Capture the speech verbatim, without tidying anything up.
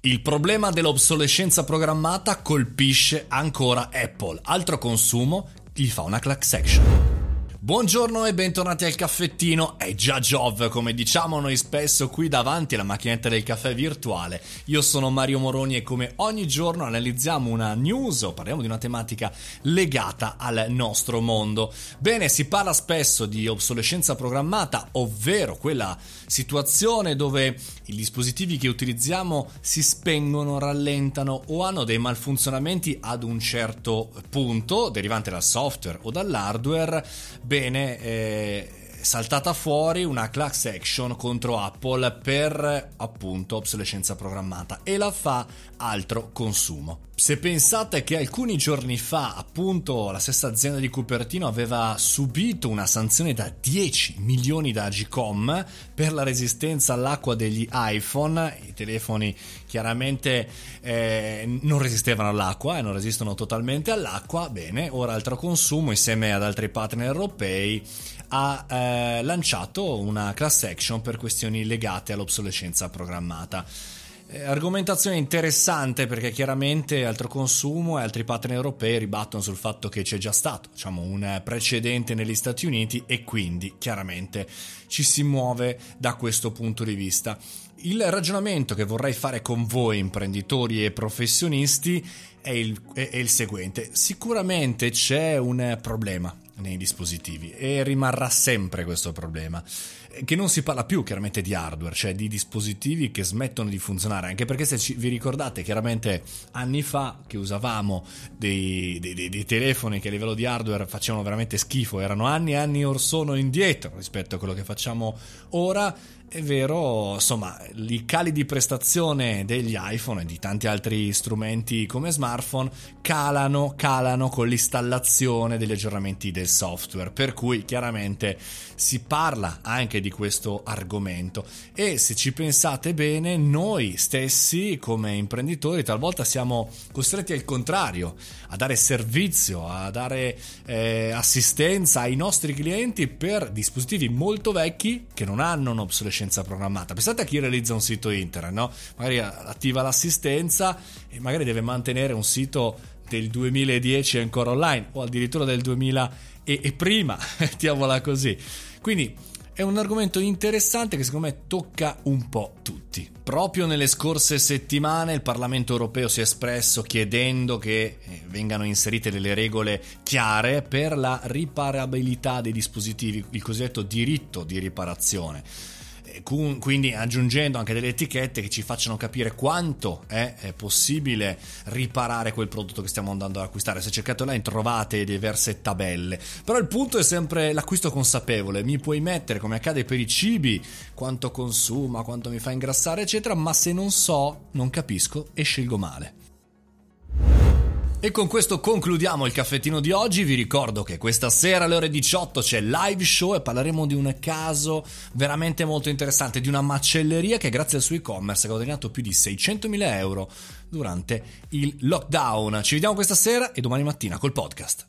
Il problema dell'obsolescenza programmata colpisce ancora Apple. Altro Consumo gli fa una class action. Buongiorno e bentornati al caffettino, è già Giove, come diciamo noi spesso qui davanti alla macchinetta del caffè virtuale. Io sono Mario Moroni e come ogni giorno analizziamo una news o parliamo di una tematica legata al nostro mondo. Bene, si parla spesso di obsolescenza programmata, ovvero quella situazione dove i dispositivi che utilizziamo si spengono, rallentano o hanno dei malfunzionamenti ad un certo punto, derivante dal software o dall'hardware. Bene, eh, saltata fuori una class action contro Apple per, appunto, obsolescenza programmata, e la fa Altro Consumo. Se pensate che alcuni giorni fa, appunto, la stessa azienda di Cupertino aveva subito una sanzione da dieci milioni da Agicom per la resistenza all'acqua degli iPhone, i telefoni chiaramente eh, non resistevano all'acqua e eh, non resistono totalmente all'acqua, bene, ora Altro Consumo, insieme ad altri partner europei, ha eh, lanciato una class action per questioni legate all'obsolescenza programmata. Argomentazione interessante, perché chiaramente Altro Consumo e altri partner europei ribattono sul fatto che c'è già stato, diciamo, un precedente negli Stati Uniti e quindi chiaramente ci si muove da questo punto di vista. Il ragionamento che vorrei fare con voi, imprenditori e professionisti, è il, è, è il seguente. Sicuramente c'è un problema nei dispositivi e rimarrà sempre questo problema, che non si parla più chiaramente di hardware, cioè di dispositivi che smettono di funzionare, anche perché, se ci, vi ricordate chiaramente anni fa che usavamo dei, dei, dei, dei telefoni che a livello di hardware facevano veramente schifo, erano anni e anni or sono indietro rispetto a quello che facciamo ora, è vero, insomma, i cali di prestazione degli iPhone e di tanti altri strumenti come smartphone calano, calano con l'installazione degli aggiornamenti del software, per cui chiaramente si parla anche di questo argomento. E se ci pensate bene, noi stessi come imprenditori talvolta siamo costretti al contrario a dare servizio, a dare eh, assistenza ai nostri clienti per dispositivi molto vecchi che non hanno un'obsolescenza programmata. Pensate a chi realizza un sito internet, no? Magari attiva l'assistenza e magari deve mantenere un sito del duemiladieci ancora online, o addirittura del duemila e, e prima, mettiamola così. Quindi è un argomento interessante che secondo me tocca un po' tutti. Proprio nelle scorse settimane il Parlamento europeo si è espresso chiedendo che vengano inserite delle regole chiare per la riparabilità dei dispositivi, il cosiddetto diritto di riparazione. Quindi aggiungendo anche delle etichette che ci facciano capire quanto è possibile riparare quel prodotto che stiamo andando ad acquistare. Se cercate online trovate diverse tabelle, però il punto è sempre l'acquisto consapevole. Mi puoi mettere, come accade per i cibi, quanto consuma, quanto mi fa ingrassare eccetera, ma se non so, non capisco e scelgo male. E con questo concludiamo il caffettino di oggi. Vi ricordo che questa sera alle ore diciotto c'è live show e parleremo di un caso veramente molto interessante, di una macelleria che grazie al suo e-commerce ha guadagnato più di seicentomila euro durante il lockdown. Ci vediamo questa sera e domani mattina col podcast.